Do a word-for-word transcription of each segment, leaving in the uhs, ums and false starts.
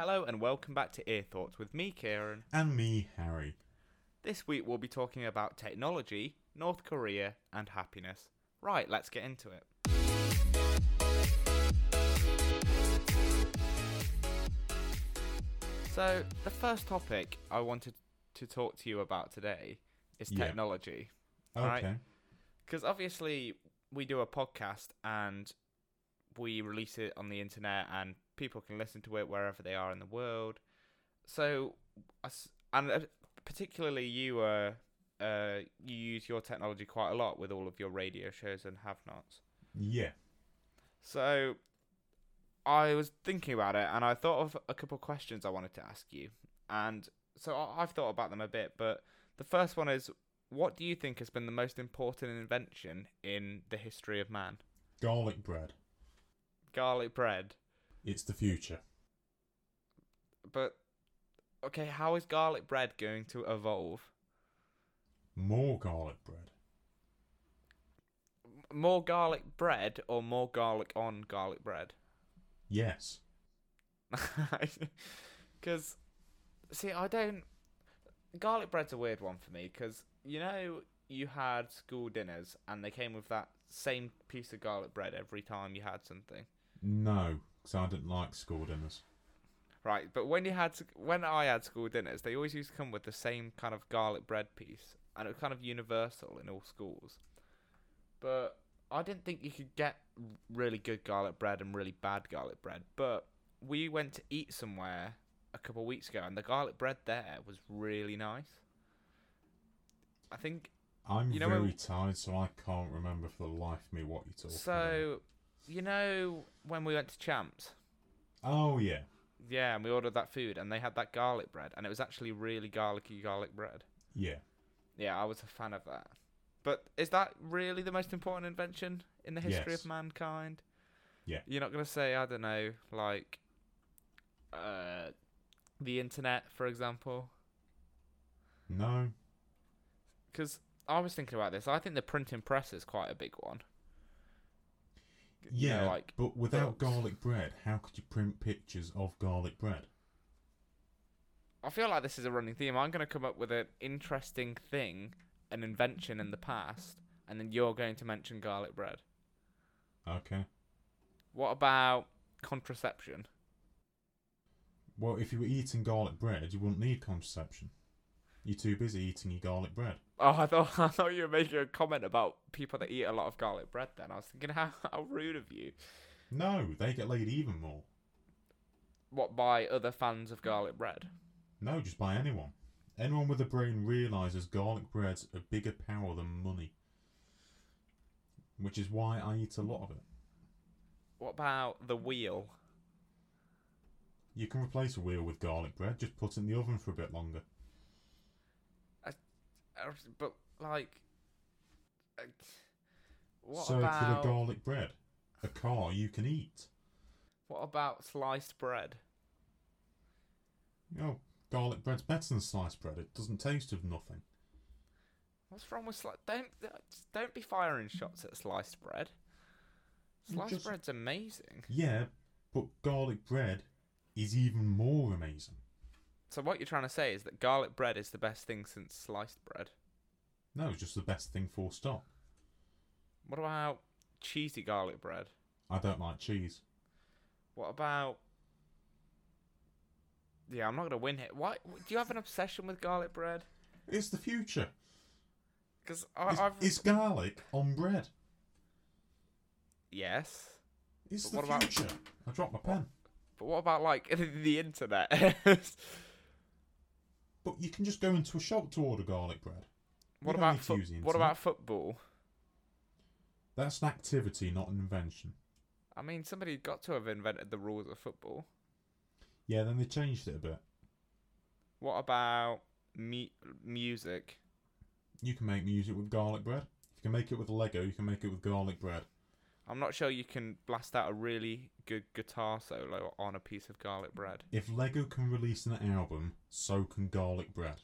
Hello and welcome back to Ear Thoughts with me, Kieran. And me, Harry. This week we'll be talking about technology, North Korea, and happiness. Right, let's get into it. So, the first topic I wanted to talk to you about today is technology. Yeah. Okay. Right? Because obviously we do a podcast and we release it on the internet and people can listen to it wherever they are in the world. So, and particularly you, uh, uh, you use your technology quite a lot with all of your radio shows and have-nots. Yeah. So, I was thinking about it, and I thought of a couple of questions I wanted to ask you. And so I've thought about them a bit, but the first one is, what do you think has been the most important invention in the history of man? Garlic bread. Garlic bread? It's the future. But, okay, how is garlic bread going to evolve? More garlic bread. More garlic bread or more garlic on garlic bread? Yes. Because, see, I don't... Garlic bread's a weird one for me, because, you know, you had school dinners and they came with that same piece of garlic bread every time you had something. No. So I didn't like school dinners. Right, but when you had to, when I had school dinners, they always used to come with the same kind of garlic bread piece, and it was kind of universal in all schools. But I didn't think you could get really good garlic bread and really bad garlic bread. But we went to eat somewhere a couple of weeks ago, and the garlic bread there was really nice. I think I'm you know, very when, tired, so I can't remember for the life of me what you talking so, about. So. You know when we went to Champs? Oh, yeah. Yeah, and we ordered that food, and they had that garlic bread, and it was actually really garlicky garlic bread. Yeah. Yeah, I was a fan of that. But is that really the most important invention in the history yes. of mankind? Yeah. You're not going to say, I don't know, like uh, the internet, for example? No. Because I was thinking about this. I think the printing press is quite a big one. Yeah, you know, like but without books. Garlic bread, how could you print pictures of garlic bread? I feel like this is a running theme. I'm going to come up with an interesting thing, an invention in the past, and then you're going to mention garlic bread. Okay. What about contraception? Well, if you were eating garlic bread, you wouldn't need contraception. You're too busy eating your garlic bread. Oh, I thought I thought you were making a comment about people that eat a lot of garlic bread then. I was thinking, how, how rude of you. No, they get laid even more. What, by other fans of garlic bread? No, just by anyone. Anyone with a brain realises garlic bread's a bigger power than money. Which is why I eat a lot of it. What about the wheel? You can replace a wheel with garlic bread. Just put it in the oven for a bit longer. But, like, what so about... So could a garlic bread, a car you can eat. What about sliced bread? Oh, you know, garlic bread's better than sliced bread. It doesn't taste of nothing. What's wrong with sliced... Don't, don't be firing shots at sliced bread. Sliced just... bread's amazing. Yeah, but garlic bread is even more amazing. So what you're trying to say is that garlic bread is the best thing since sliced bread? No, it's just the best thing full stop. What about cheesy garlic bread? I don't like cheese. What about... Yeah, I'm not going to win here. Why? Do you have an obsession with garlic bread? It's the future. Cause I, it's, I've... it's garlic on bread. Yes. It's but the what future. About... I dropped my pen. But what about, like, the internet? But you can just go into a shop to order garlic bread. What about fo- what about football? That's an activity, not an invention. I mean, somebody got to have invented the rules of football. Yeah, then they changed it a bit. What about me- music? You can make music with garlic bread. If you can make it with Lego, you can make it with garlic bread. I'm not sure you can blast out a really good guitar solo on a piece of garlic bread. If Lego can release an album, so can garlic bread.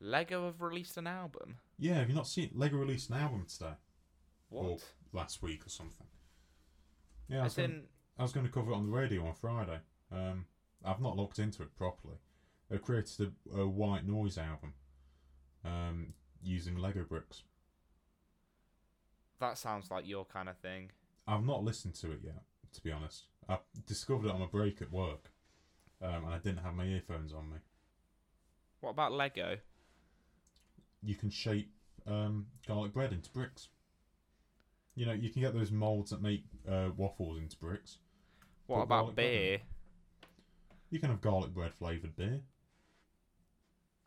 Lego have released an album? Yeah, have you not seen it? Lego released an album today. What? Or last week or something. Yeah, I was, gonna, in... I was going to cover it on the radio on Friday. Um, I've not looked into it properly. They created a, a white noise album um, using Lego bricks. That sounds like your kind of thing. I've not listened to it yet, to be honest. I discovered it on a break at work, um, and I didn't have my earphones on me. What about Lego? You can shape um, garlic bread into bricks. You know, you can get those moulds that make uh, waffles into bricks. What Put about beer? You can have garlic bread flavoured beer.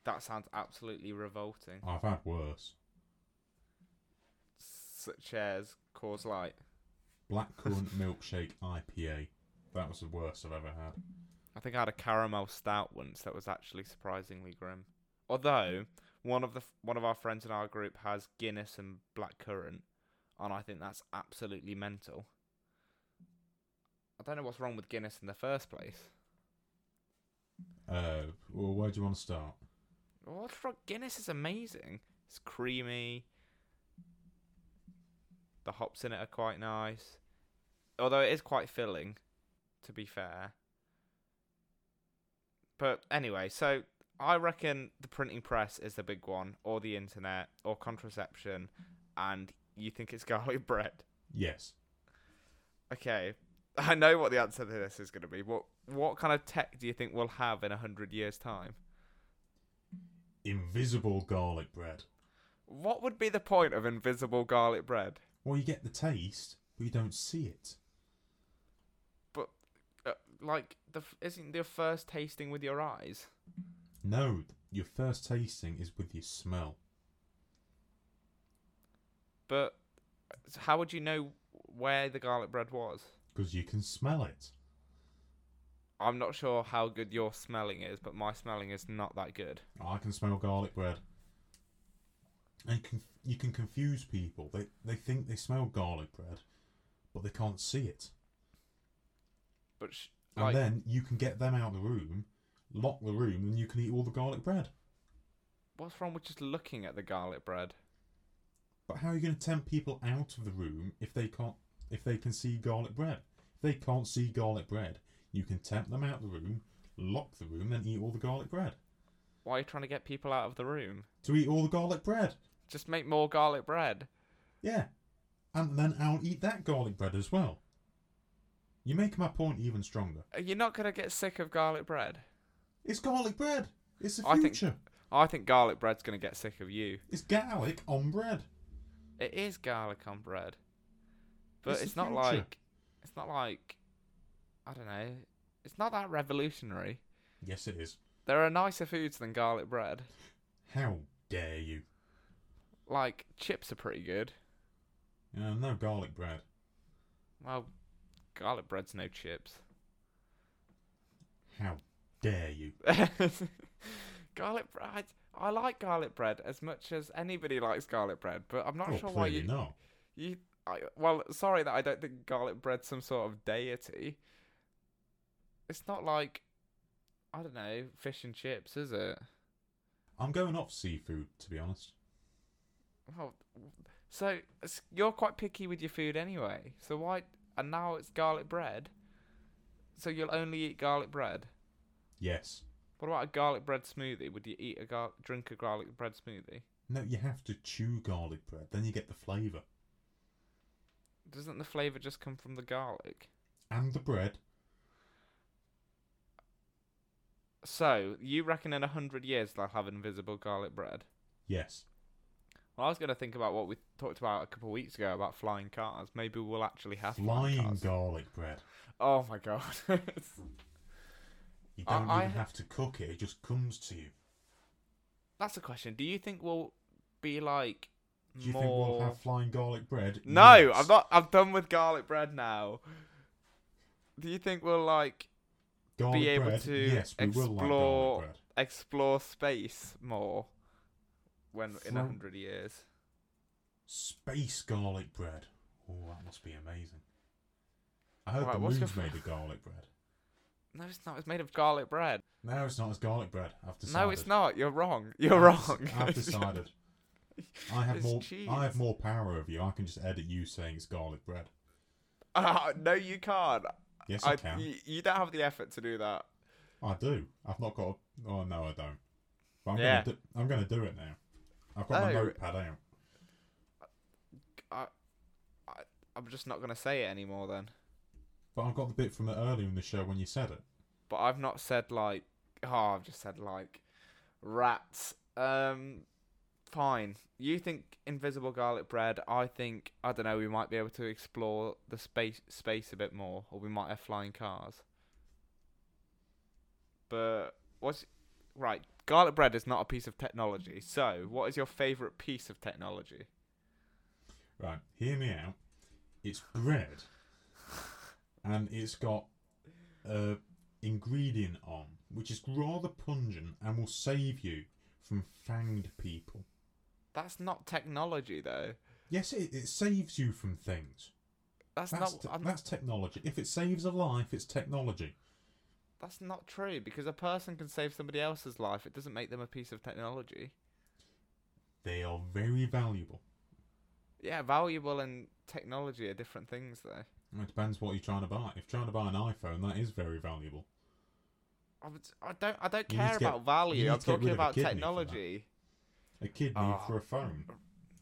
That sounds absolutely revolting. I've had worse. Such as Coors Light. Blackcurrant milkshake I P A. That was the worst I've ever had. I think I had a caramel stout once that was actually surprisingly grim. Although, one of the one of our friends in our group has Guinness and blackcurrant, and I think that's absolutely mental. I don't know what's wrong with Guinness in the first place. Uh, well, where do you want to start? Oh, Guinness is amazing. It's creamy. The hops in it are quite nice. Although it is quite filling, to be fair. But anyway, so I reckon the printing press is the big one, or the internet, or contraception, and you think it's garlic bread? Yes. Okay. I know what the answer to this is going to be. What what kind of tech do you think we'll have in one hundred years' time? Invisible garlic bread. What would be the point of invisible garlic bread? Well, you get the taste, but you don't see it. But, uh, like, the isn't your first tasting with your eyes? No, your first tasting is with your smell. But how would you know where the garlic bread was? Because you can smell it. I'm not sure how good your smelling is, but my smelling is not that good. I can smell garlic bread. And conf- you can confuse people. They they think they smell garlic bread, but they can't see it. But sh- and like... then you can get them out of the room, lock the room, and you can eat all the garlic bread. What's wrong with just looking at the garlic bread? But how are you going to tempt people out of the room if they can't if they can see garlic bread? If they can't see garlic bread, you can tempt them out of the room, lock the room, then eat all the garlic bread. Why are you trying to get people out of the room? To eat all the garlic bread. Just make more garlic bread. Yeah. And then I'll eat that garlic bread as well. You make my point even stronger. You're not going to get sick of garlic bread. It's garlic bread. It's the future. I think, I think garlic bread's going to get sick of you. It's garlic on bread. It is garlic on bread. But it's, it's not future. like... It's not like... I don't know. It's not that revolutionary. Yes, it is. There are nicer foods than garlic bread. How dare you? Like, chips are pretty good. Yeah, no garlic bread. Well, garlic bread's no chips. How dare you? Garlic bread. I like garlic bread as much as anybody likes garlic bread, but I'm not oh, sure why you... Not. you I, well, sorry that I don't think garlic bread's some sort of deity. It's not like, I don't know, fish and chips, is it? I'm going off seafood, to be honest. Oh, so you're quite picky with your food anyway. So why? And now it's garlic bread. So you'll only eat garlic bread. Yes. What about a garlic bread smoothie? Would you eat a gar- drink a garlic bread smoothie? No, you have to chew garlic bread. Then you get the flavour. Doesn't the flavour just come from the garlic? And the bread. So you reckon in a hundred years they'll have invisible garlic bread? Yes. Well, I was going to think about what we talked about a couple of weeks ago about flying cars. Maybe we'll actually have flying, flying cars. Garlic bread. Oh, my God. You don't I, even I, have to cook it. It just comes to you. That's a question. Do you think we'll be like Do you more... think we'll have flying garlic bread? No, next? I'm not. I'm done with garlic bread now. Do you think we'll like garlic be able bread? to yes, we explore will like explore space more? When in a hundred years, space garlic bread. Oh, that must be amazing. I hope right, the moon's f- made of garlic bread. No, it's not. It's made of garlic bread. No, it's not. It's garlic bread. I've decided. No, it's not. You're wrong. You're I've, wrong. I've decided. I have it's more. Cheese. I have more power over you. I can just edit you saying it's garlic bread. Uh, no, you can't. Yes, I, I can. You, you don't have the effort to do that. I do. I've not got. A, oh no, I don't. But I'm yeah. gonna. Do, I'm gonna do it now. I've got oh, my notepad out. I, I, I'm just not gonna say it anymore then. But I've got the bit from earlier in the show when you said it. But I've not said like. Oh, I've just said like, rats. Um, fine. You think invisible garlic bread? I think I don't know. We might be able to explore the space space a bit more, or we might have flying cars. But what's right? Garlic bread is not a piece of technology. So, what is your favourite piece of technology? Right, hear me out. It's bread, and it's got a ingredient on which is rather pungent and will save you from fanged people. That's not technology, though. Yes, it, it saves you from things. That's, that's not. Te- not that's technology. If it saves a life, it's technology. That's not true, because a person can save somebody else's life. It doesn't make them a piece of technology. They are very valuable. Yeah, valuable and technology are different things, though. It depends what you're trying to buy. If you're trying to buy an iPhone, that is very valuable. I, would, I don't I don't you care about get, value. I'm talking about a technology. A kidney oh, for a phone.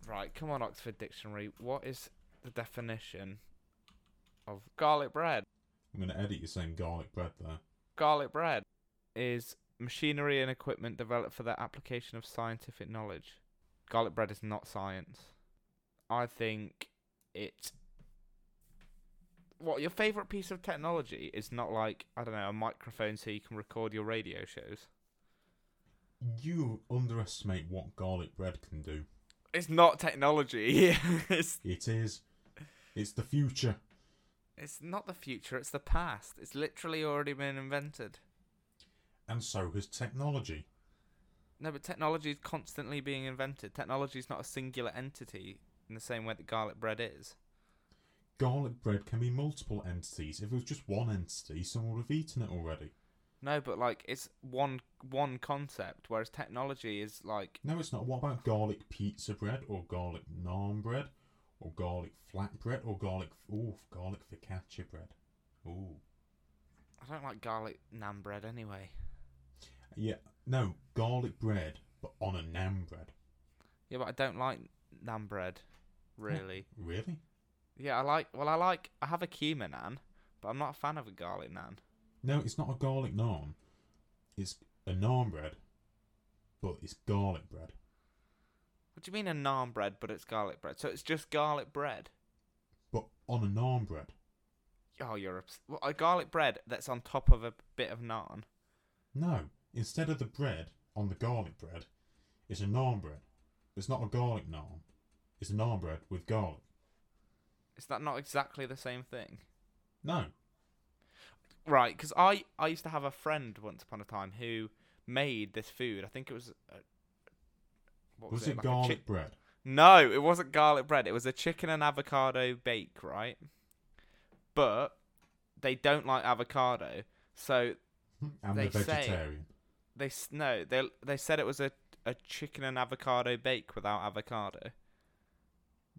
Right, come on, Oxford Dictionary. What is the definition of garlic bread? I'm going to edit you saying garlic bread there. Garlic bread is machinery and equipment developed for the application of scientific knowledge. Garlic bread is not science. I think it... What, your favourite piece of technology is not like, I don't know, a microphone so you can record your radio shows? You underestimate what garlic bread can do. It's not technology. it's... It is. It's the future. It's not the future, it's the past. It's literally already been invented. And so has technology. No, but technology is constantly being invented. Technology is not a singular entity in the same way that garlic bread is. Garlic bread can be multiple entities. If it was just one entity, someone would have eaten it already. No, but like it's one one concept, whereas technology is like... No, it's not. What about garlic pizza bread or garlic naan bread? Or garlic flatbread, or garlic, ooh, garlic focaccia bread. Ooh. I don't like garlic naan bread anyway. Yeah, no, garlic bread, but on a naan bread. Yeah, but I don't like naan bread, really. What? Really? Yeah, I like, well, I like, I have a keema naan, but I'm not a fan of a garlic naan. No, it's not a garlic naan. It's a naan bread, but it's garlic bread. What do you mean a naan bread, but it's garlic bread? So it's just garlic bread? But on a naan bread. Oh, you're... Obs- well, a garlic bread that's on top of a bit of naan? No. Instead of the bread on the garlic bread, it's a naan bread. It's not a garlic naan. It's a naan bread with garlic. Is that not exactly the same thing? No. Right, because I, I used to have a friend once upon a time who made this food. I think it was... A, What was was it, it like garlic chi- bread? No, it wasn't garlic bread. It was a chicken and avocado bake, right? But they don't like avocado, so I'm they a vegetarian. Say they no, they they said it was a, a chicken and avocado bake without avocado.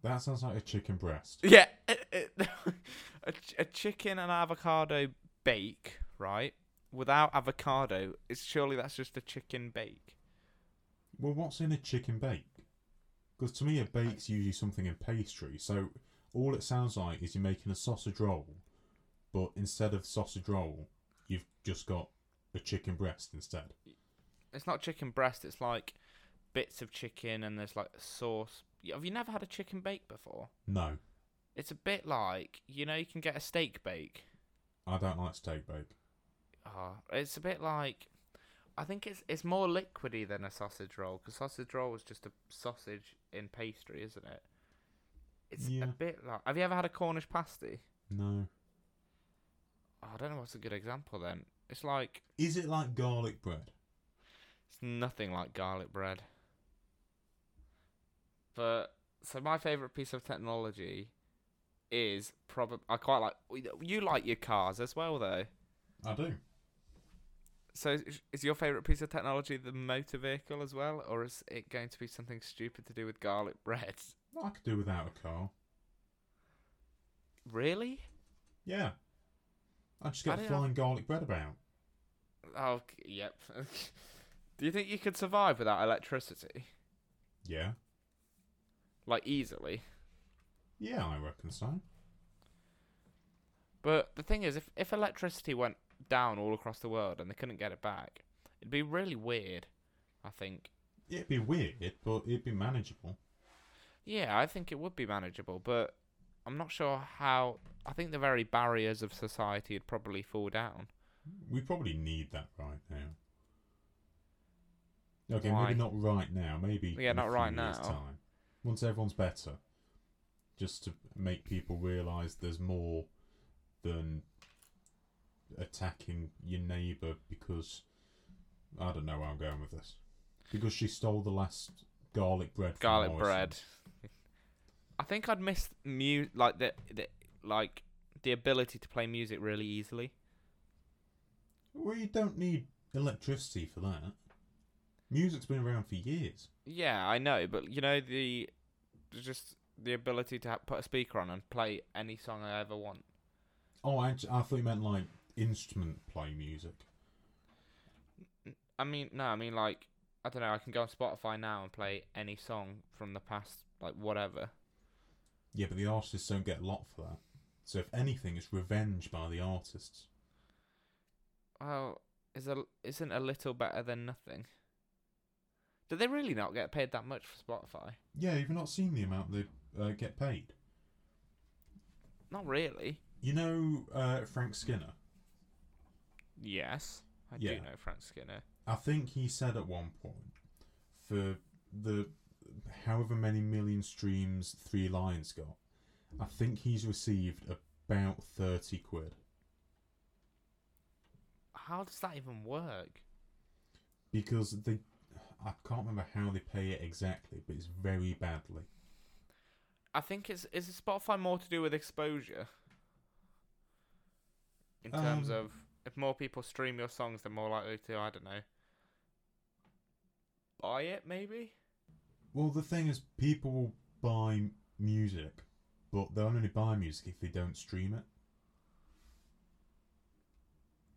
That sounds like a chicken breast. Yeah, it, it, a a chicken and avocado bake, right? Without avocado, it's surely that's just a chicken bake. Well, what's in a chicken bake? Because to me, a bake's usually something in pastry. So all it sounds like is you're making a sausage roll, but instead of sausage roll, you've just got a chicken breast instead. It's not chicken breast. It's like bits of chicken and there's like a sauce. Have you never had a chicken bake before? No. It's a bit like, you know, you can get a steak bake. I don't like steak bake. Oh, it's a bit like... I think it's it's more liquidy than a sausage roll, because sausage roll is just a sausage in pastry, isn't it? It's yeah. a bit like... Have you ever had a Cornish pasty? No. Oh, I don't know what's a good example then. It's like... Is it like garlic bread? It's nothing like garlic bread. But, so my favourite piece of technology is probably... I quite like... You like your cars as well, though. I do. So is your favourite piece of technology the motor vehicle as well, or is it going to be something stupid to do with garlic bread? I could do without a car. Really? Yeah. I just get flying garlic bread about. Oh, yep. Do you think you could survive without electricity? Yeah. Like, easily? Yeah, I reckon so. But the thing is, if, if electricity went down all across the world and they couldn't get it back, it'd be really weird, I think. It'd be weird, but it'd be manageable. Yeah, I think it would be manageable, but I'm not sure how... I think the very barriers of society would probably fall down. We probably need that right now. Okay, Why? maybe not right now. Maybe yeah, not right now. Time. Once everyone's better, just to make people realise there's more than attacking your neighbour because I don't know where I'm going with this. Because she stole the last garlic bread. From garlic Morrison. bread. I think I'd miss mu- like the, the like the ability to play music really easily. We don't need electricity for that. Music's been around for years. Yeah, I know, but you know the just the ability to ha- put a speaker on and play any song I ever want. Oh, I, I thought you meant like instrument play music. I mean, no, I mean like I don't know. I can go on Spotify now and play any song from the past, like whatever. Yeah, but the artists don't get a lot for that. So if anything, it's revenge by the artists. Well, is a, isn't a little better than nothing? Do they really not get paid that much for Spotify? Yeah, you've not seen the amount they uh, get paid. Not really. You know uh, Frank Skinner? Yes, I yeah. do know Frank Skinner. I think he said at one point, for the however many million streams Three Lions got, I think he's received about thirty quid. How does that even work? Because they... I can't remember how they pay it exactly, but it's very badly. I think it's... Is Spotify more to do with exposure? In terms um, of... If more people stream your songs, they're more likely to, I don't know... Buy it, maybe? Well, the thing is, people will buy music, but they'll only buy music if they don't stream it.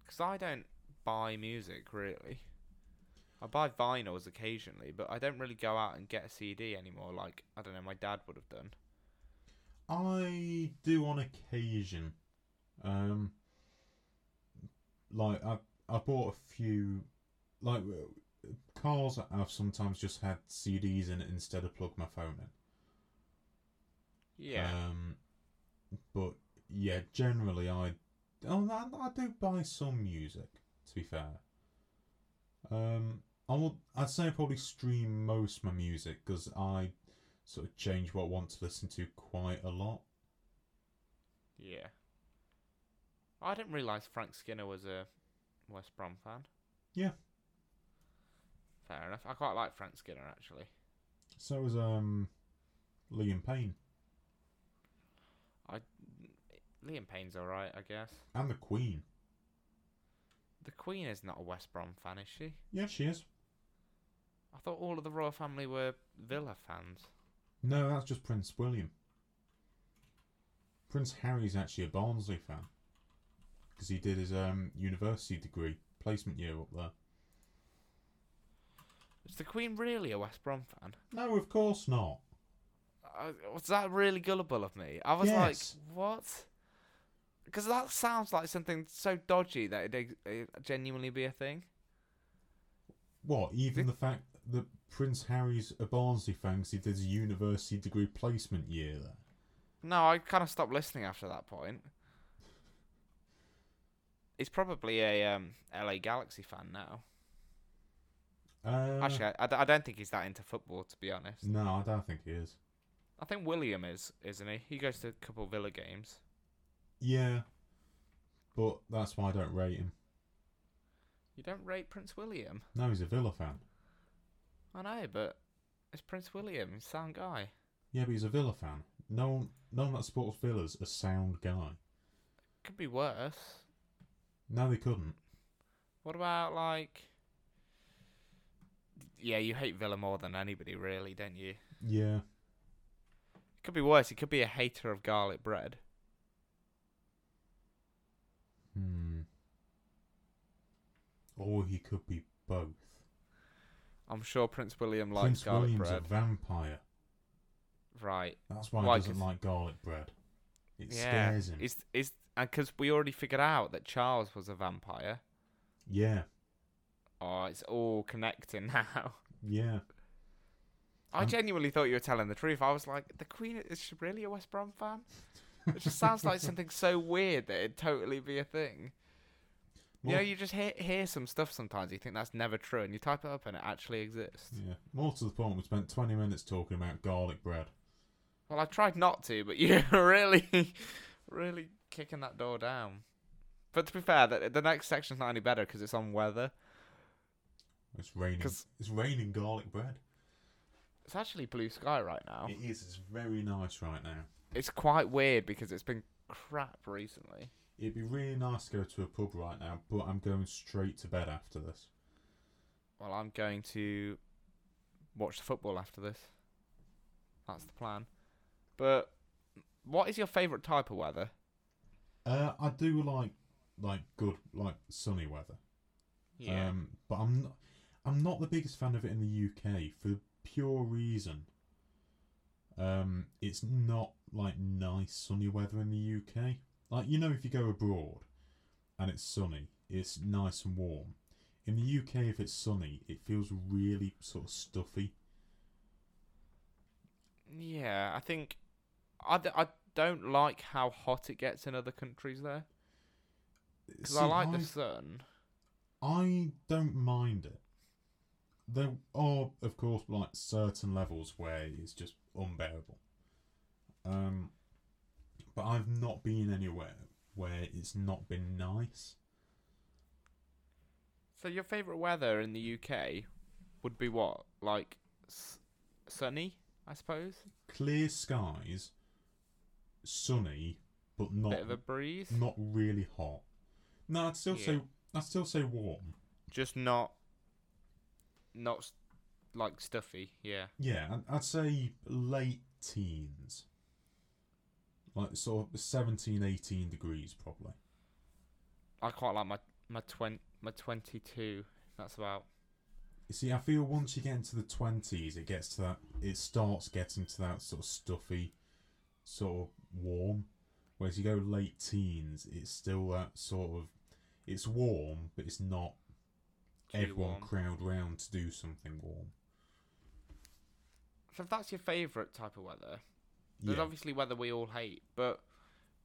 Because I don't buy music, really. I buy vinyls occasionally, but I don't really go out and get a C D anymore, like, I don't know, my dad would have done. I do on occasion. Um, like, I I bought a few... Like, cars I've sometimes just had C Ds in it instead of plug my phone in. Yeah. Um, but, yeah, generally I... Oh, I, I do buy some music, to be fair. Um, I will, I'd say I probably stream most of my music because I sort of change what I want to listen to quite a lot. Yeah. I didn't realise Frank Skinner was a West Brom fan. Yeah. Fair enough. I quite like Frank Skinner, actually. So was um, Liam Payne. I... Liam Payne's alright, I guess. And the Queen. The Queen is not a West Brom fan, is she? Yeah, she is. I thought all of the royal family were Villa fans. No, that's just Prince William. Prince Harry's actually a Barnsley fan. Because he did his um university degree, placement year up there. Is the Queen really a West Brom fan? No, of course not. Uh, was that really gullible of me? I was yes. like, what? Because that sounds like something so dodgy that it'd, it'd genuinely be a thing. What? Even it... the fact that Prince Harry's a Barnsley fan because he did a university degree placement year there? No, I kind of stopped listening after that point. He's probably a um, L A Galaxy fan now. Uh... Actually, I, I, I don't think he's that into football, to be honest. No, I don't think he is. I think William is, isn't he? He goes to a couple of Villa games. Yeah, but that's why I don't rate him. You don't rate Prince William? No, he's a Villa fan. I know, but it's Prince William. He's a sound guy. Yeah, but he's a Villa fan. No one, no one that supports Villa's a sound guy. Could be worse. No, they couldn't. What about, like... Yeah, you hate Villa more than anybody, really, don't you? Yeah. It could be worse. He could be a hater of garlic bread. or he could be both. I'm sure Prince William likes Prince garlic William's bread. Prince William's a vampire. Right. That's why, why he doesn't cause... like garlic bread. It yeah. scares him. Is is because we already figured out that Charles was a vampire. Yeah. Oh, it's all connecting now. Yeah. I um, genuinely thought you were telling the truth. I was like, the Queen is she really a West Brom fan? It just sounds like something so weird that it'd totally be a thing. More, you know, you just hear, hear some stuff sometimes, you think that's never true, and you type it up and it actually exists. Yeah. More to the point, we spent twenty minutes talking about garlic bread. Well, I tried not to, but you're really, really kicking that door down. But to be fair, the, the next section's not any better because it's on weather. It's raining. It's raining garlic bread. It's actually blue sky right now. It is. It's very nice right now. It's quite weird because it's been crap recently. It'd be really nice to go to a pub right now, but I'm going straight to bed after this. Well, I'm going to watch the football after this. That's the plan. But what is your favourite type of weather? Uh, I do like like good like sunny weather. Yeah. Um, but I'm not, I'm not the biggest fan of it in the U K for the pure reason. Um, it's not like nice sunny weather in the U K. Like, you know, if you go abroad and it's sunny, it's nice and warm. In the U K, if it's sunny, it feels really sort of stuffy. Yeah, I think I, d- I don't like how hot it gets in other countries there. Because I like I, the sun. I don't mind it. There are, of course, like certain levels where it's just unbearable. Um... But I've not been anywhere where it's not been nice. So your favourite weather in the U K would be what? Like s- sunny, I suppose? Clear skies, sunny, but not... Bit of a breeze? Not really hot. No, I'd still, yeah. say, I'd still say warm. Just not... Not, like, stuffy, yeah. Yeah, I'd say late teens. Like sort of seventeen, eighteen degrees probably. I quite like my my twenty my twenty-two. That's about. You see, I feel once you get into the twenties, it gets to that. It starts getting to that sort of stuffy, sort of warm. Whereas you go late teens, it's still that sort of. It's warm, but it's not. Too everyone warm. Crowd round to do something warm. So if that's your favourite type of weather. There's yeah. obviously weather we all hate, but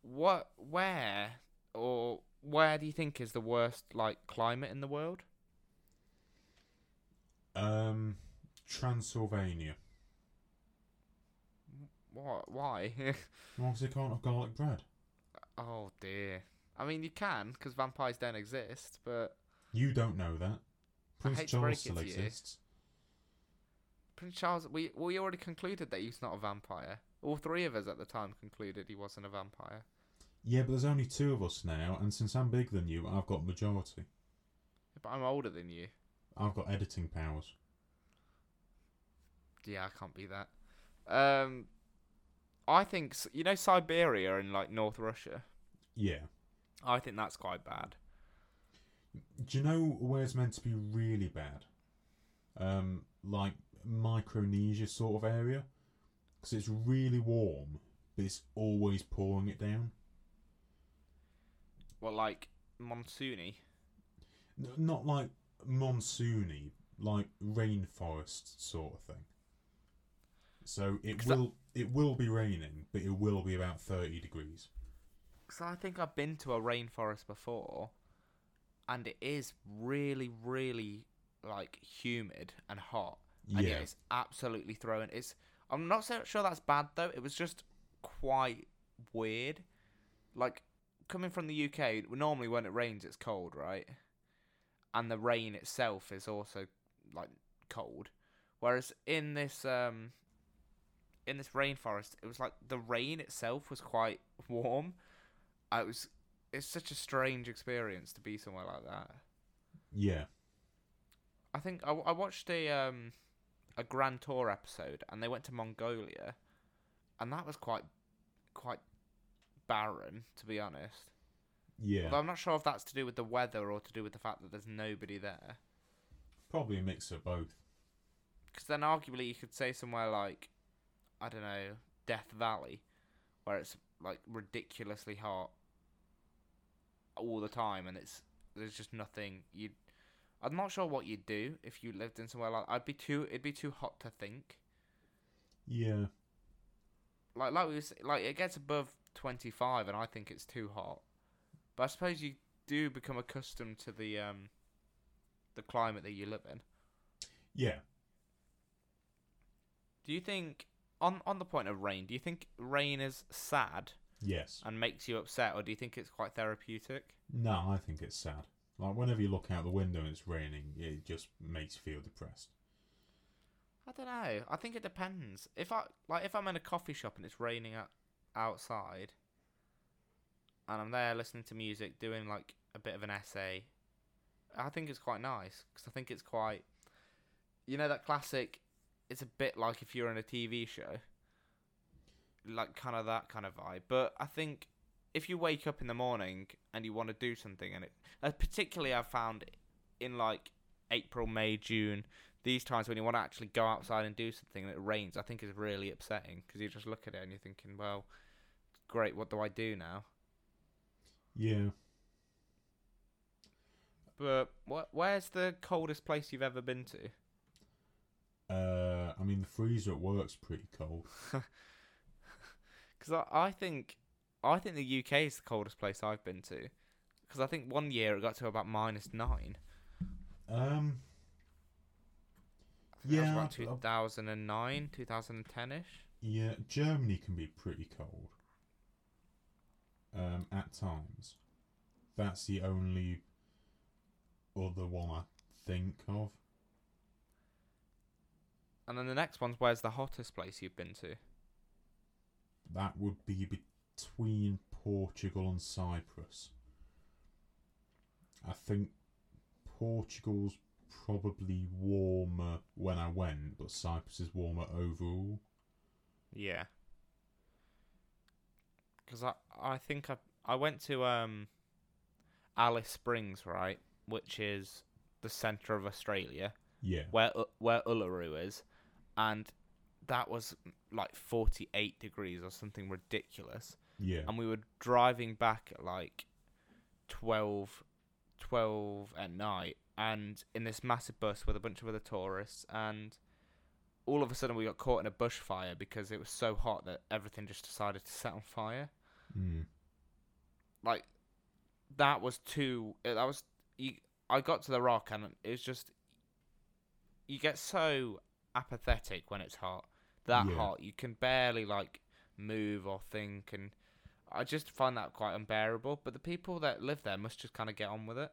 what, where, or where do you think is the worst, like, climate in the world? Um, Transylvania. What? Why? Well, because they can't have garlic bread. Oh dear. I mean, you can because vampires don't exist, but you don't know that. Prince Charles still exists. Prince Charles, we we already concluded that he's not a vampire. All three of us at the time concluded he wasn't a vampire. Yeah, but there's only two of us now, and since I'm bigger than you, I've got majority. But I'm older than you. I've got editing powers. Yeah, I can't be that. Um, I think, you know Siberia in, like, North Russia? Yeah. I think that's quite bad. Do you know where it's meant to be really bad? Um, like, Micronesia sort of area? Because it's really warm, but it's always pouring it down. What, like monsoony? No, not like monsoony, like rainforest sort of thing. So it will I... it will be raining, but it will be about thirty degrees. Because I think I've been to a rainforest before, and it is really, really like humid and hot, and yeah, yeah it's absolutely throwing. It's I'm not so sure that's bad, though. It was just quite weird. Like, coming from the U K, normally when it rains, it's cold, right? And the rain itself is also, like, cold. Whereas in this um, in this rainforest, it was like the rain itself was quite warm. It was, it's such a strange experience to be somewhere like that. Yeah. I think I, I watched a... Um, a Grand Tour episode, and they went to Mongolia, and that was quite, quite barren, to be honest. Yeah. Although I'm not sure if that's to do with the weather or to do with the fact that there's nobody there. Probably a mix of both. Because then arguably you could say somewhere like, I don't know, Death Valley, where it's like ridiculously hot all the time and it's there's just nothing. You, I'm not sure what you'd do if you lived in somewhere like. I'd be too. It'd be too hot to think. Yeah. Like like we was, like it gets above twenty-five and I think it's too hot. But I suppose you do become accustomed to the um, the climate that you live in. Yeah. Do you think on on the point of rain? Do you think rain is sad? Yes. And makes you upset, or do you think it's quite therapeutic? No, I think it's sad. Like whenever you look out the window and it's raining, it just makes you feel depressed. I don't know. I think it depends. If I like, if I'm in a coffee shop and it's raining out, outside, and I'm there listening to music, doing like a bit of an essay, I think it's quite nice because I think it's quite, you know, that classic. It's a bit like if you're in a T V show, like kind of that kind of vibe. But I think if you wake up in the morning and you want to do something, and it uh, particularly I've found in like April, May, June. These times when you want to actually go outside and do something and it rains, I think is really upsetting because you just look at it and you're thinking, well, great, what do I do now? Yeah. But what? Where's the coldest place you've ever been to? Uh, I mean, the freezer at work's pretty cold. Because I, I think I think the U K is the coldest place I've been to. Because I think one year it got to about minus nine. Um... Yeah, that was around two thousand nine, twenty ten-ish. Yeah, Germany can be pretty cold um, at times. That's the only other one I think of. And then the next one's where's the hottest place you've been to? That would be between Portugal and Cyprus. I think Portugal's probably warmer when I went, but Cyprus is warmer overall. Yeah. Because I, I think I I went to um Alice Springs, right, which is the centre of Australia. Yeah. Where where Uluru is, and that was like forty-eight degrees or something ridiculous. Yeah. And we were driving back at like twelve, twelve at night. And in this massive bus with a bunch of other tourists, and all of a sudden we got caught in a bushfire because it was so hot that everything just decided to set on fire. Mm. Like that was too. That was. You, I got to the rock, and it was just. You get so apathetic when it's hot. That yeah. hot, you can barely like move or think, and I just find that quite unbearable. But the people that live there must just kind of get on with it.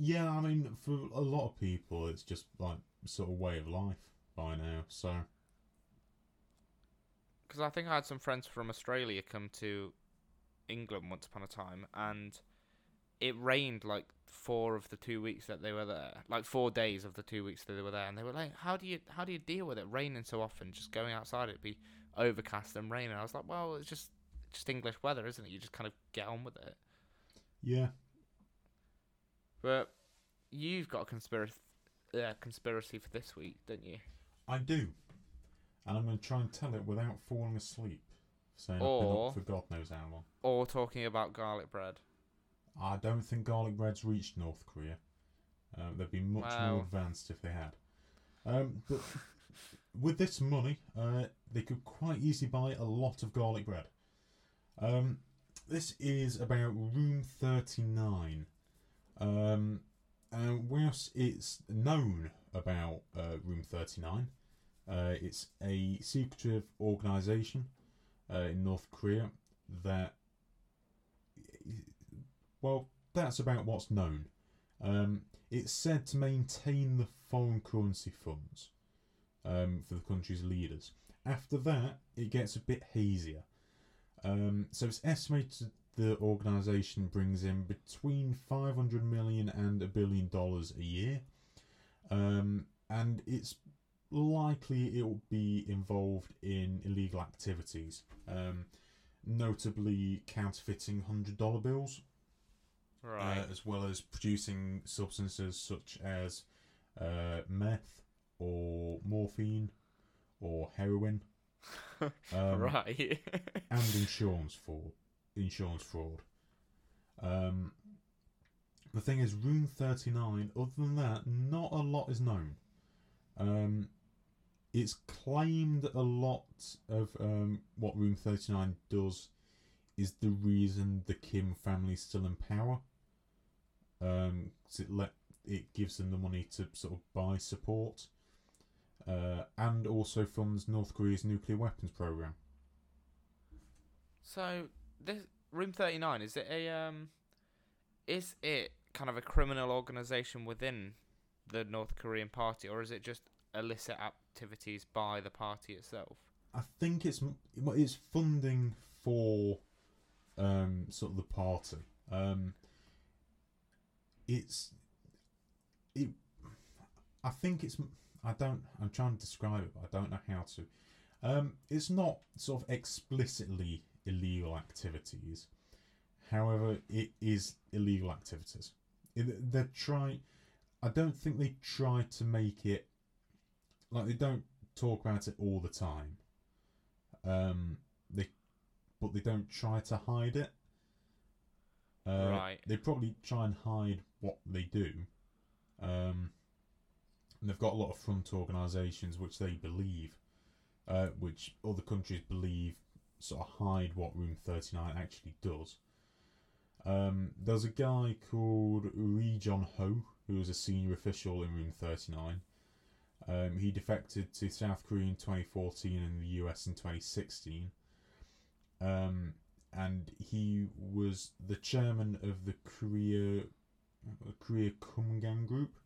Yeah, I mean, for a lot of people, it's just like sort of way of life by now. So, because I think I had some friends from Australia come to England once upon a time, and it rained like four of the two weeks that they were there, like four days of the two weeks that they were there, and they were like, "How do you how do you deal with it raining so often? Just going outside, it'd be overcast and raining." I was like, "Well, it's just just English weather, isn't it? You just kind of get on with it." Yeah. But you've got a conspiracy, uh, conspiracy for this week, don't you? I do. And I'm going to try and tell it without falling asleep. Saying or, I've been up for God knows how long. Or talking about garlic bread. I don't think garlic bread's reached North Korea. Uh, they'd be much wow. more advanced if they had. Um, but with this money, uh, they could quite easily buy a lot of garlic bread. Um, this is about Room thirty-nine. Um, and whilst it's known about uh, Room thirty-nine, uh, it's a secretive organisation uh, in North Korea that, well, that's about what's known. Um, it's said to maintain the foreign currency funds um, for the country's leaders. After that, it gets a bit hazier. Um, so it's estimated the organisation brings in between five hundred million dollars and a billion dollars a year. Um, and it's likely it will be involved in illegal activities, um, notably counterfeiting one hundred dollar bills. right. uh, as well as producing substances such as uh, meth or morphine or heroin. Um, right. And insurance fraud. Insurance fraud. Um, the thing is, Room thirty-nine, other than that, not a lot is known. Um, it's claimed a lot of um, what Room thirty-nine does is the reason the Kim family's still in power. Um, 'cause it let, it gives them the money to sort of buy support. Uh, and also funds North Korea's nuclear weapons program. So, this Room thirty-nine, is it a um, is it kind of a criminal organization within the North Korean party, or is it just illicit activities by the party itself? I think it's it's funding for um, sort of the party. Um, it's it. I think it's. I don't. I'm trying to describe it, but I don't know how to. Um, it's not sort of explicitly illegal activities. However, it is illegal activities. It, they're try. I don't think they try to make it like they don't talk about it all the time. Um, they, but they don't try to hide it. Uh, right. They probably try and hide what they do. Um. And they've got a lot of front organisations which they believe, uh, which other countries believe, sort of hide what Room thirty-nine actually does. Um, there's a guy called Ri John Ho, who is a senior official in Room thirty-nine. Um, he defected to South Korea in twenty fourteen and the U S in twenty sixteen. Um, and he was the chairman of the Korea, Korea Kumgang Group.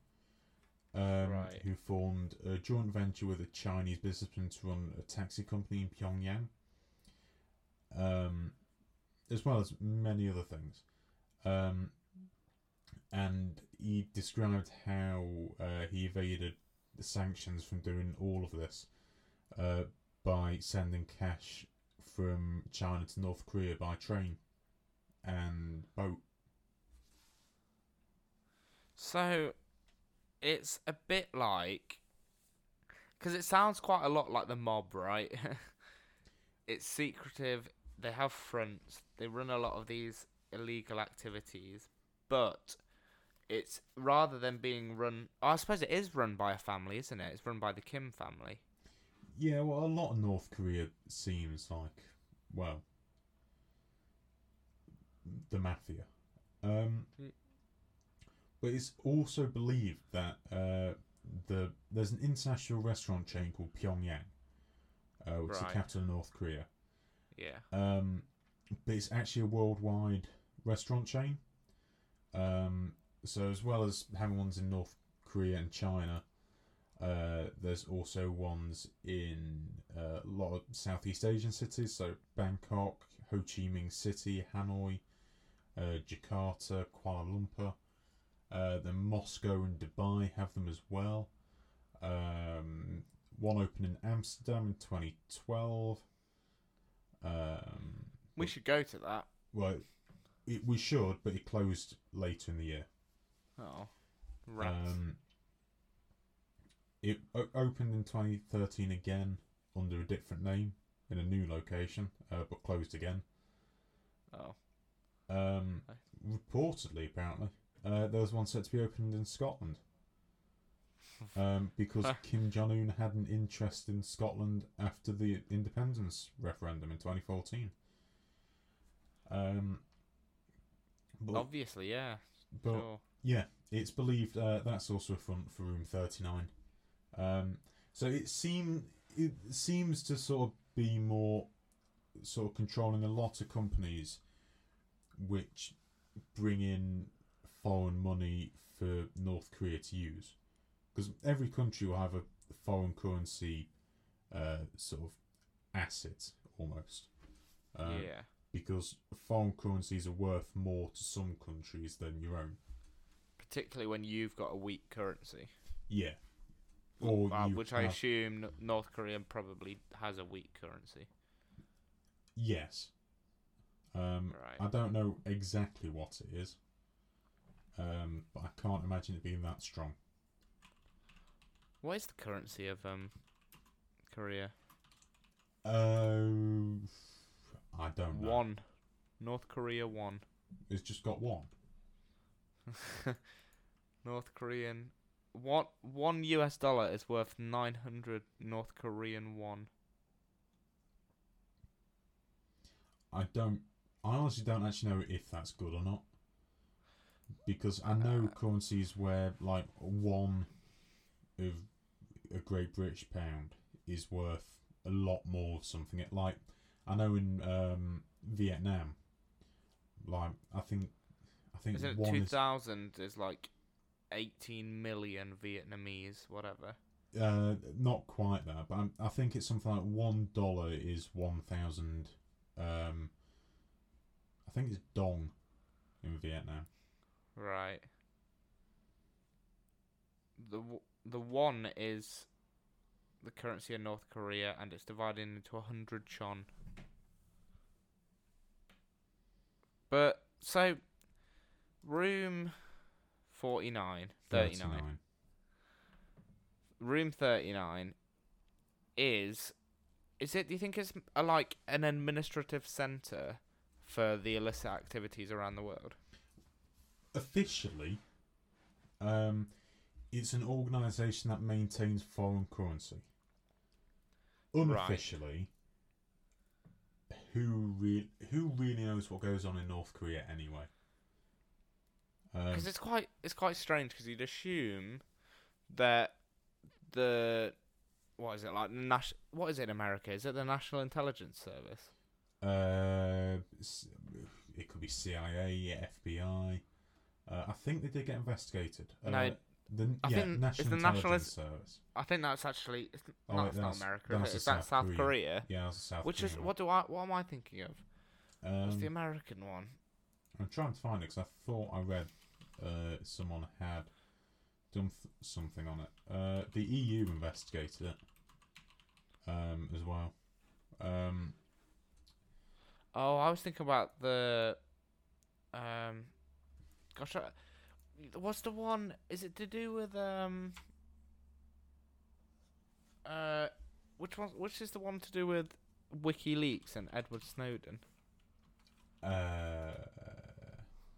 Um, right. Who formed a joint venture with a Chinese businessman to run a taxi company in Pyongyang, um, as well as many other things. Um, and he described how uh, he evaded the sanctions from doing all of this uh, by sending cash from China to North Korea by train and boat. So... it's a bit like, because it sounds quite a lot like the mob, right? It's secretive, they have fronts, they run a lot of these illegal activities, but it's rather than being run, oh, I suppose it is run by a family, isn't it? It's run by the Kim family. Yeah, well, a lot of North Korea seems like, well, the mafia. Um... Mm. But it's also believed that uh, the there's an international restaurant chain called Pyongyang, uh, which right. is the capital of North Korea. Yeah. Um, but it's actually a worldwide restaurant chain. Um, so as well as having ones in North Korea and China, uh, there's also ones in uh, a lot of Southeast Asian cities, so Bangkok, Ho Chi Minh City, Hanoi, uh, Jakarta, Kuala Lumpur. Uh, then Moscow and Dubai have them as well. Um, one opened in Amsterdam in twenty twelve. Um, we should go to that. Well, it, it, we should, but it closed later in the year. Oh, right. Um, it o- opened in twenty thirteen again under a different name in a new location, uh, but closed again. Oh. Um, reportedly, apparently. Uh, there was one set to be opened in Scotland um, because Kim Jong-un had an interest in Scotland after the independence referendum in twenty fourteen. Um, but, Obviously, yeah. But, sure. yeah, it's believed uh, that's also a front for Room thirty-nine. Um, so it seem, it seems to sort of be more sort of controlling a lot of companies which bring in foreign money for North Korea to use, because every country will have a foreign currency uh, sort of asset almost. Um, yeah. Because foreign currencies are worth more to some countries than your own. Particularly when you've got a weak currency. Yeah. Or uh, which I have... assume North Korea probably has a weak currency. Yes. Um, right. I don't know exactly what it is. um, but I can't imagine it being that strong. What is the currency of um, Korea? Um, I don't know. One. North Korea one. It's just got one. North Korean one one U S dollar is worth nine hundred North Korean won. I don't. I honestly don't actually know if that's good or not, because I know uh, currencies where like one of a Great British pound is worth a lot more of something. It, like I know in um, Vietnam, like I think I think isn't it two thousand is, is like eighteen million Vietnamese, whatever. Uh, not quite that, but I, I think it's something like one dollar is one thousand. Um, I think it's dong in Vietnam. Right. The the won is the currency of North Korea, and it's divided into a hundred chon. But so, room forty-nine, thirty-nine. thirty-nine. Room thirty-nine is. Is it? Do you think it's a, like an administrative centre for the illicit activities around the world? Officially, um, it's an organisation that maintains foreign currency. Unofficially, right. who re- who really knows what goes on in North Korea anyway? Because um, it's quite it's quite strange because you'd assume that the What is it like? Nas- what is it in America? Is it the National Intelligence Service? Uh, it could be C I A, F B I. Uh, I think they did get investigated. No, uh, the I yeah, think National the Intelligence National is, Service. I think that's actually it's oh, no, wait, that's, that's not America. That's, is it? Is that South Korea? Korea? Yeah, that's South Which Korea. Which is what do I? What am I thinking of? Um, What's the American one? I'm trying to find it because I thought I read uh, someone had done th- something on it. Uh, the E U investigated it. Um, as well. Um, oh, I was thinking about the. Um, gosh, I, what's the one? Is it to do with um? Uh, which one? Which is the one to do with WikiLeaks and Edward Snowden? Uh,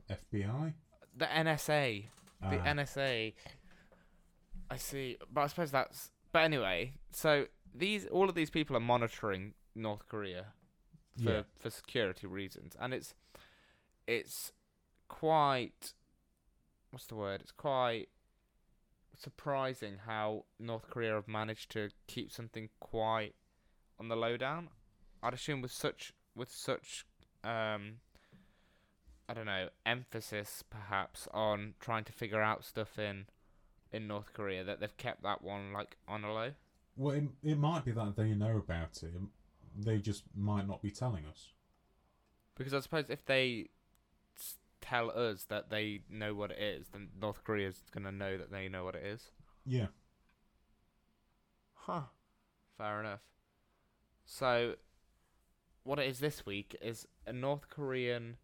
F B I. The N S A. Ah. The N S A. I see, but I suppose that's. But anyway, so. These all of these people are monitoring North Korea for yeah. for security reasons, and it's it's quite what's the word? It's quite surprising how North Korea have managed to keep something quite on the lowdown. I'd assume with such with such um, I don't know emphasis perhaps on trying to figure out stuff in in North Korea that they've kept that one like on a low. Well, it, it might be that they know about it. They just might not be telling us. Because I suppose if they tell us that they know what it is, then North Korea's going to know that they know what it is. Yeah. Huh. Fair enough. So, what it is this week is a North Korean...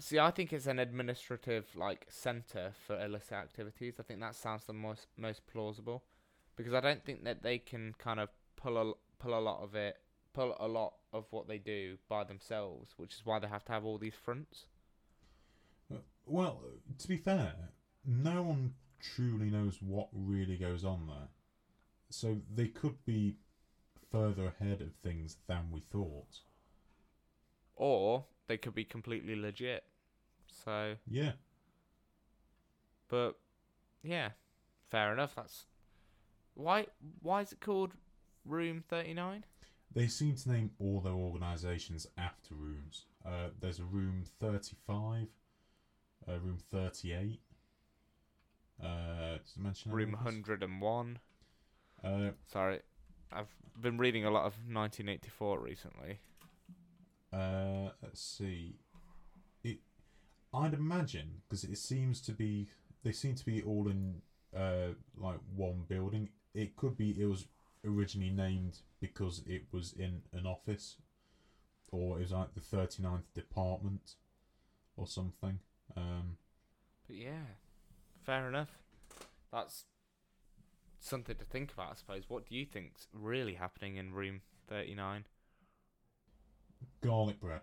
See, I think it's an administrative, like, centre for illicit activities. I think that sounds the most most plausible. Because I don't think that they can kind of pull a, pull a lot of it, pull a lot of what they do by themselves, which is why they have to have all these fronts. Well, to be fair, no one truly knows what really goes on there. So they could be further ahead of things than we thought. Or they could be completely legit. So... Yeah. But, yeah, fair enough, that's... Why Why is it called Room thirty-nine? They seem to name all their organisations after rooms. Uh, there's a Room thirty-five, a Room thirty-eight, uh, did I mention Room one oh one. Uh, Sorry, I've been reading a lot of nineteen eighty-four recently. Uh, let's see. It, I'd imagine, because it seems to be... They seem to be all in uh, like one building. It could be it was originally named because it was in an office, or it was like the thirty-ninth department or something. Um, But yeah, fair enough. That's something to think about, I suppose. What do you think's really happening in room thirty-nine? Garlic bread.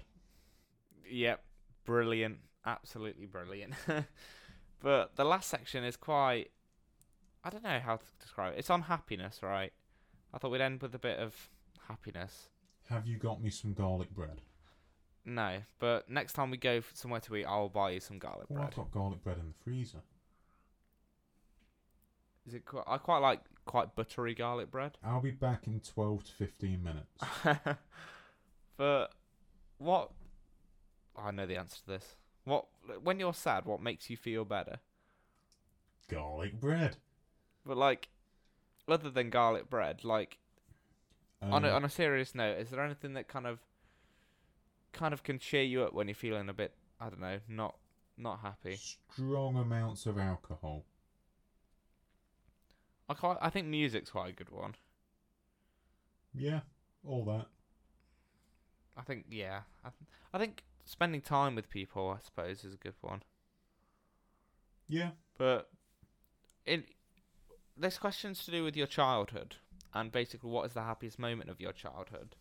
Yep, brilliant. Absolutely brilliant. But the last section is quite... I don't know how to describe it. It's on happiness, right? I thought we'd end with a bit of happiness. Have you got me some garlic bread? No, but next time we go somewhere to eat, I'll buy you some garlic well, bread. I've got garlic bread in the freezer. Is it? Quite, I quite like quite buttery garlic bread. I'll be back in twelve to fifteen minutes. But what... I know the answer to this. What when you're sad, what makes you feel better? Garlic bread. But like, other than garlic bread, like, um, on a, on a serious note, is there anything that kind of, kind of can cheer you up when you're feeling a bit, I don't know, not not happy? Strong amounts of alcohol. I quite, I think music's quite a good one. Yeah, all that. I think yeah, I, th- I think. Spending time with people, I suppose, is a good one. Yeah. But in this question's to do with your childhood and basically what is the happiest moment of your childhood.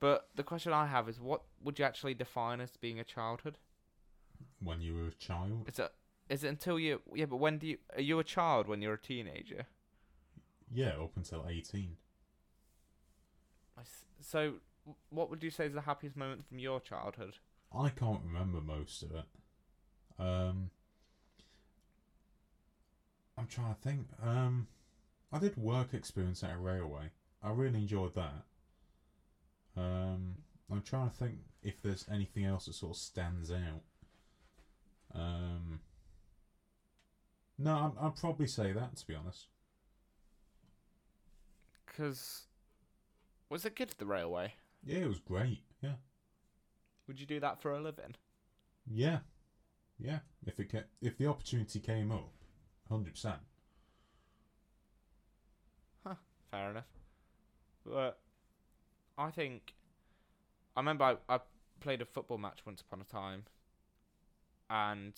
But the question I have is, what would you actually define as being a childhood? When you were a child? It's a, is it until you... Yeah, but when do you... Are you a child when you're a teenager? Yeah, up until eighteen. So what would you say is the happiest moment from your childhood? I can't remember most of it. Um, I'm trying to think. Um, I did work experience at a railway. I really enjoyed that. Um, I'm trying to think if there's anything else that sort of stands out. Um, no, I'd probably say that, to be honest. Because... Was it good, the railway? Yeah, it was great, yeah. Would you do that for a living? Yeah, yeah. If it kept, if the opportunity came up, hundred percent. Huh. Fair enough. But I think I remember I, I played a football match once upon a time, and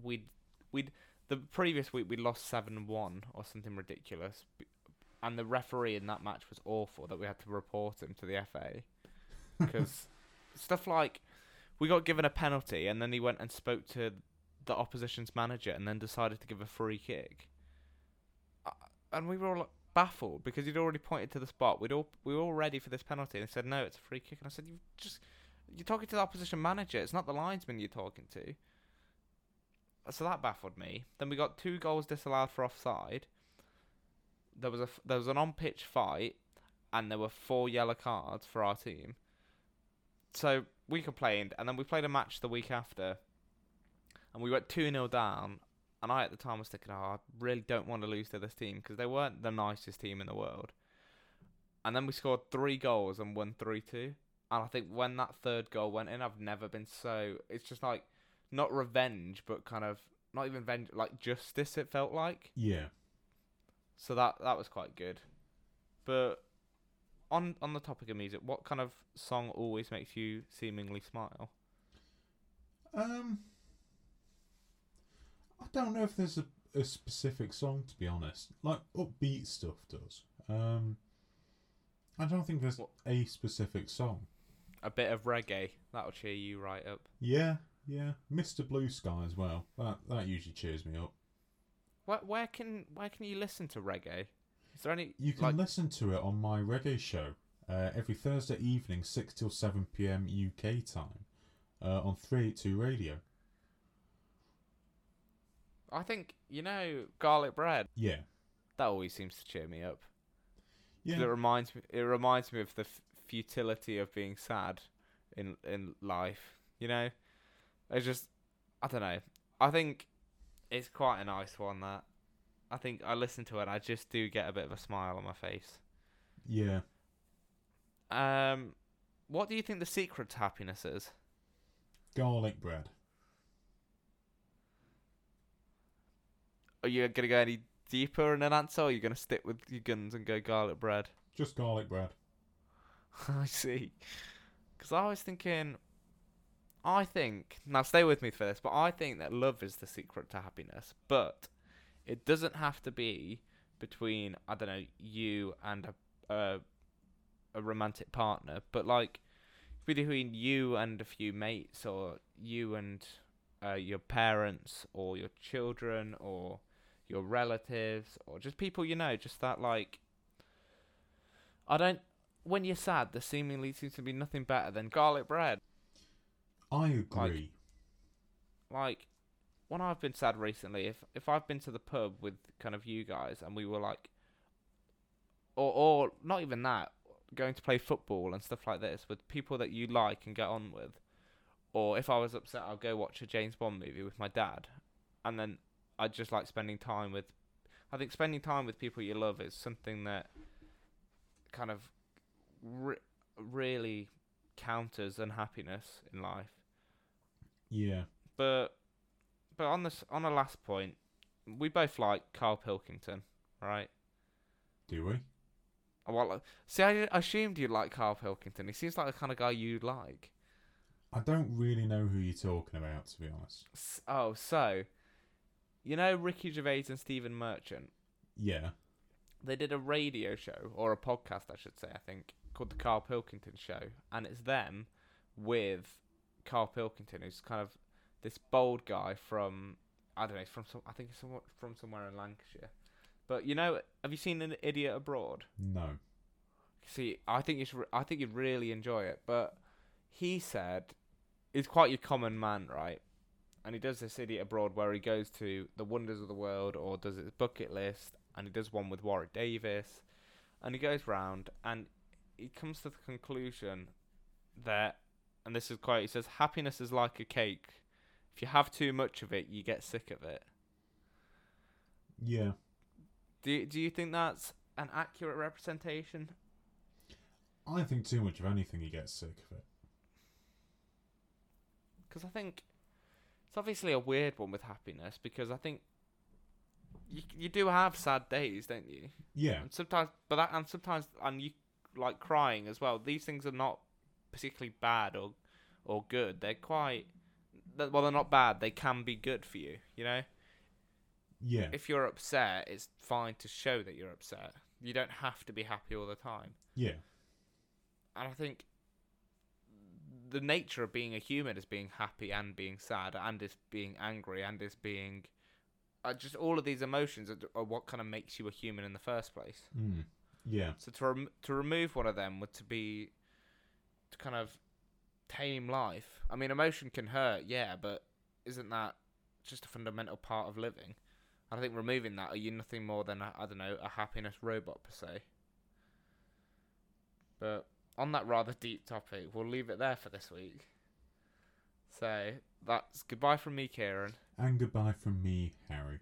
we'd we'd the previous week we lost seven one or something ridiculous, and the referee in that match was awful that we had to report him to the F A because stuff like. We got given a penalty, and then he went and spoke to the opposition's manager and then decided to give a free kick. Uh, and we were all like, baffled because he'd already pointed to the spot. We'd all, we were all ready for this penalty, and he said, no, it's a free kick. And I said, you just, you're talking to the opposition manager. It's not the linesman you're talking to. So that baffled me. Then we got two goals disallowed for offside. There was a, there was an on-pitch fight, and there were four yellow cards for our team. So... We complained, and then we played a match the week after, and we went two nil down, and I at the time was thinking, oh, I really don't want to lose to this team, because they weren't the nicest team in the world. And then we scored three goals and won three two, and I think when that third goal went in, I've never been so... It's just like, not revenge, but kind of, not even revenge, like justice it felt like. Yeah. So that that was quite good. But... On on the topic of music, what kind of song always makes you seemingly smile? Um, I don't know if there's a, a specific song, to be honest. Like, upbeat stuff does. Um, I don't think there's what? a specific song. A bit of reggae, that'll cheer you right up. Yeah, yeah. Mister Blue Sky as well. That that usually cheers me up. Where, where can where can you listen to reggae? Is there any, you can like... listen to it on my reggae show uh, every Thursday evening, six till seven p.m. U K time uh, on three eighty-two Radio. I think, you know, garlic bread. Yeah. That always seems to cheer me up. Yeah. It reminds me, it reminds me of the f- futility of being sad in in life, you know? It's just, I don't know. I think it's quite a nice one, that. I think I listen to it and I just do get a bit of a smile on my face. Yeah. Um, what do you think the secret to happiness is? Garlic bread. Are you going to go any deeper in an answer, or are you going to stick with your guns and go garlic bread? Just garlic bread. I see. Because I was thinking, I think, now stay with me for this, but I think that love is the secret to happiness, but it doesn't have to be between, I don't know, you and a a, a romantic partner, but like between you and a few mates, or you and uh, your parents, or your children, or your relatives, or just people you know, just that like, I don't, when you're sad, there seemingly seems to be nothing better than garlic bread. I agree. Like, like, when I've been sad recently, if if I've been to the pub with kind of you guys, and we were like, or or not even that, going to play football and stuff like this with people that you like and get on with, or if I was upset, I'll go watch a James Bond movie with my dad, and then I just like spending time with, I think spending time with people you love is something that kind of re- really counters unhappiness in life. Yeah. But but on this on a last point, we both like Carl Pilkington, right? Do we? Well, see, I assumed you'd like Carl Pilkington. He seems like the kind of guy you'd like. I don't really know who you're talking about, to be honest. Oh, so you know Ricky Gervais and Stephen Merchant? Yeah. They did a radio show, or a podcast, I should say, I think, called The Carl Pilkington Show. And it's them with Carl Pilkington, who's kind of this bold guy from, I don't know, from some, I think it's somewhat from somewhere in Lancashire. But, you know, have you seen An Idiot Abroad? No. See, I think you should, I think you'd really enjoy it. But he said, he's quite your common man, right? And he does this Idiot Abroad where he goes to the wonders of the world, or does his bucket list, and he does one with Warwick Davis. And he goes round, and he comes to the conclusion that, and this is quite, he says, happiness is like a cake. If you have too much of it, you get sick of it. Yeah. Do do you think that's an accurate representation? I think too much of anything, you get sick of it. Because I think it's obviously a weird one with happiness, because I think you you do have sad days, don't you? Yeah. And sometimes, but that, and sometimes, and you like crying as well. These things are not particularly bad or or good. They're quite well. They're not bad. They can be good for you. You know. Yeah. If you're upset, it's fine to show that you're upset. You don't have to be happy all the time. Yeah. And I think the nature of being a human is being happy and being sad and is being angry and is being uh, just all of these emotions are, are what kind of makes you a human in the first place. Mm. Yeah. So to rem- to remove one of them would to be to kind of tame life. I mean, emotion can hurt, yeah, but isn't that just a fundamental part of living? I think removing that, are you nothing more than, a, I don't know, a happiness robot, per se? But on that rather deep topic, we'll leave it there for this week. So, that's goodbye from me, Kieran. And goodbye from me, Harry.